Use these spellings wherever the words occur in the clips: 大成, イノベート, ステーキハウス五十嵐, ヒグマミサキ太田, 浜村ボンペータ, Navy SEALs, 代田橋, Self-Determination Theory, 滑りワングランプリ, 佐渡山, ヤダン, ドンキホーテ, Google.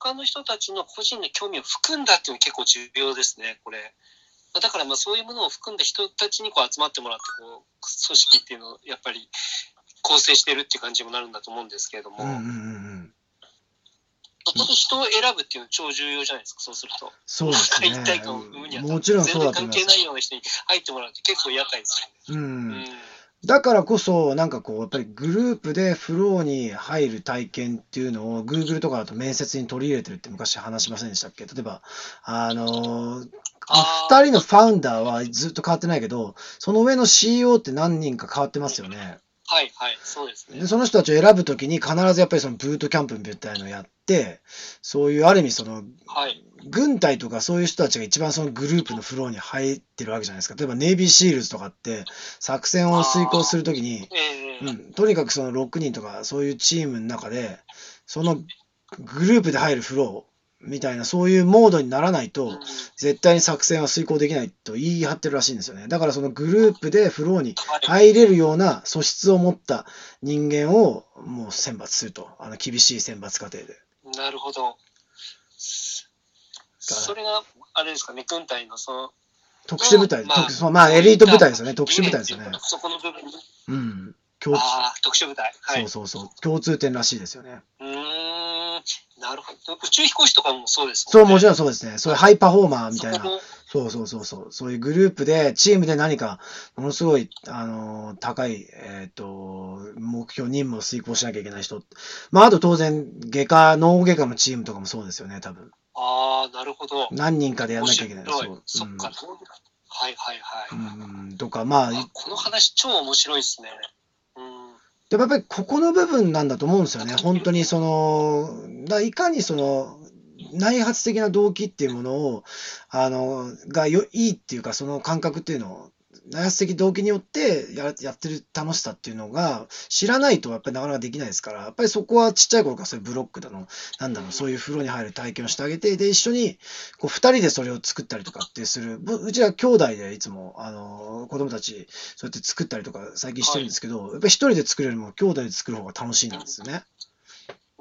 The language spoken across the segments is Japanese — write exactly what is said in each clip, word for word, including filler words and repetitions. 他の人たちの個人の興味を含んだっていうのは結構重要ですね、これ。だからまあそういうものを含んだ人たちにこう集まってもらってこう組織っていうのをやっぱり構成してるっていう感じもなるんだと思うんですけれども、うんうんうん、そこで人を選ぶっていうのは超重要じゃないですか、そうすると。そうですね。一体感を生むには全然関係ないような人に入ってもらうって結構厄介ですよね。うんうん、だからこそなんかこうやっぱりグループでフローに入る体験っていうのを Google とかだと面接に取り入れてるって昔話しませんでしたっけ。例えばあのふたりのファウンダーはずっと変わってないけど、その上の シーイーオー って何人か変わってますよね。はいはい、そうですね。でその人たちを選ぶときに必ずやっぱりそのブートキャンプみたいなのをやって、そういうある意味その、はい、軍隊とかそういう人たちが一番そのグループのフローに入ってるわけじゃないですか。例えばネイビーシールズとかって作戦を遂行するときに、えーうん、とにかくそのろくにんとかそういうチームの中でそのグループで入るフローみたいな、そういうモードにならないと、うん、絶対に作戦は遂行できないと言い張ってるらしいんですよね。だからそのグループでフローに入れるような素質を持った人間をもう選抜すると、あの厳しい選抜過程で。なるほど。それがあれですかね、軍隊のその特殊部隊、まあ、特殊まあエリート部隊ですよね、特殊部隊ですよね。そこの部分に。うん。共通あ特殊部隊、はい、そうそうそう、共通点らしいですよね。うーん、なるほど。宇宙飛行士とかもそうですもんね。そう、もちろんそうですね。そういうハイパフォーマーみたいな、そうそうそうそう、そういうグループでチームで何かものすごいあの高いえっと目標任務を遂行しなきゃいけない人、まああと当然外科脳外科のチームとかもそうですよね、多分。ああ、なるほど。何人かでやんなきゃいけない。そう。そっか、うん、はいはいはい。うんとかまあ、あこの話超面白いですね。でもやっぱりここの部分なんだと思うんですよね。本当にその、だいかにその内発的な動機っていうものを、あの、がよいいっていうか、その感覚っていうのを、内発的動機によってや、やってる楽しさっていうのが知らないとやっぱりなかなかできないですから、やっぱりそこはちっちゃい頃からそういうブロックだの、なんだろう、そういう風呂に入る体験をしてあげて、で、一緒にこうふたりでそれを作ったりとかってする、うちは兄弟でいつも、あの、子供たち、そうやって作ったりとか最近してるんですけど、はい、やっぱり一人で作るよりも兄弟で作る方が楽しいんですよね。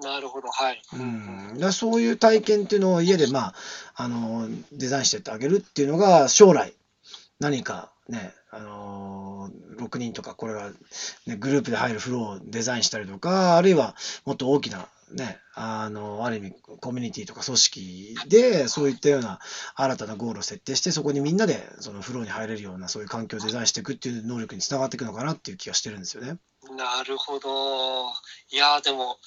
なるほど、はい。うん、だそういう体験っていうのを家で、まあ、あの、デザインしてってあげるっていうのが、将来、何か、ね、あのー、ろくにんとかこれが、ね、グループで入るフローをデザインしたりとか、あるいはもっと大きな、ね、あのー、ある意味コミュニティとか組織でそういったような新たなゴールを設定して、そこにみんなでそのフローに入れるようなそういう環境をデザインしていくっていう能力につながっていくのかなっていう気がしてるんですよね。なるほど。いやでも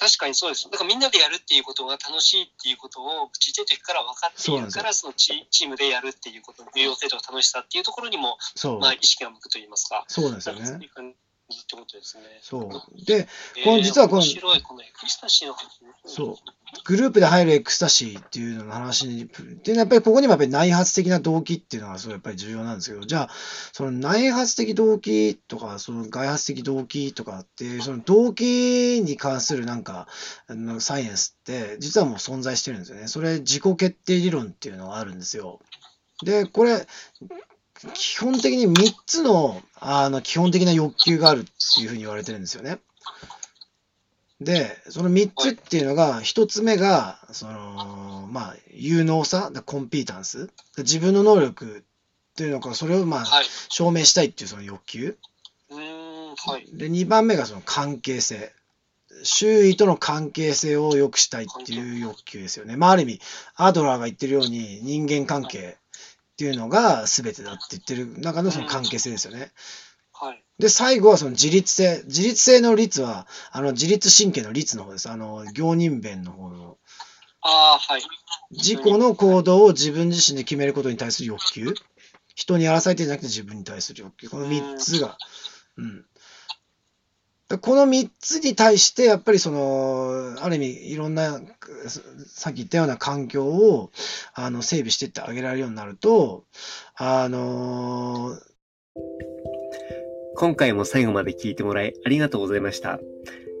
確かにそうです。だからみんなでやるっていうことが楽しいっていうことをちっちゃい時から分かっているから、そのチームでやるっていうことの重要性とか楽しさっていうところにも、まあ、意識が向くといいますか。そうなんですよね。そういう感じってことですね。そう。で、この実はこの、えー、面白いこのエクスタシーの話ね。そう。グループで入るエクスタシーっていうのの話に、でやっぱりここにもやっぱり内発的な動機っていうのがすごいやっぱり重要なんですけど、じゃあその内発的動機とかその外発的動機とかっていうその動機に関するなんかサイエンスって実はもう存在してるんですよね。それ自己決定理論っていうのがあるんですよ。でこれ基本的にみっつのあの基本的な欲求があるっていうふうに言われてるんですよね。でそのみっつっていうのが、ひとつめがその、まあ、有能さ、コンピータンス、自分の能力っていうのか、それを、まあはい、証明したいっていうその欲求、うーん、はい、でにばんめがその関係性、周囲との関係性を良くしたいっていう欲求ですよね。まあ、ある意味アドラーが言ってるように人間関係っていうのが全てだって言ってる中のその関係性ですよね。で最後はその自律性、自律性の律はあの自律神経の律の方です。あの行人弁の方の、あ、はい、自己の行動を自分自身で決めることに対する欲求、人にやらされてじゃなくて自分に対する欲求、このみっつが、うん、だこのみっつに対してやっぱりそのある意味いろんなさっき言ったような環境をあの整備していってあげられるようになると、あの今回も最後まで聞いてもらいありがとうございました。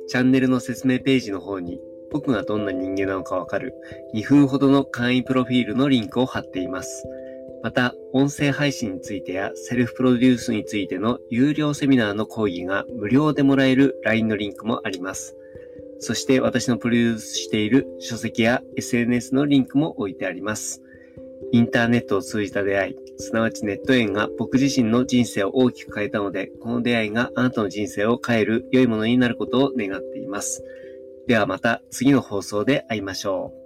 チャンネルの説明ページの方に僕がどんな人間なのかわかるにふんほどの簡易プロフィールのリンクを貼っています。また、音声配信についてやセルフプロデュースについての有料セミナーの講義が無料でもらえる ライン のリンクもあります。そして私のプロデュースしている書籍や エスエヌエス のリンクも置いてあります。インターネットを通じた出会い、すなわちネット縁が僕自身の人生を大きく変えたので、この出会いがあなたの人生を変える良いものになることを願っています。ではまた次の放送で会いましょう。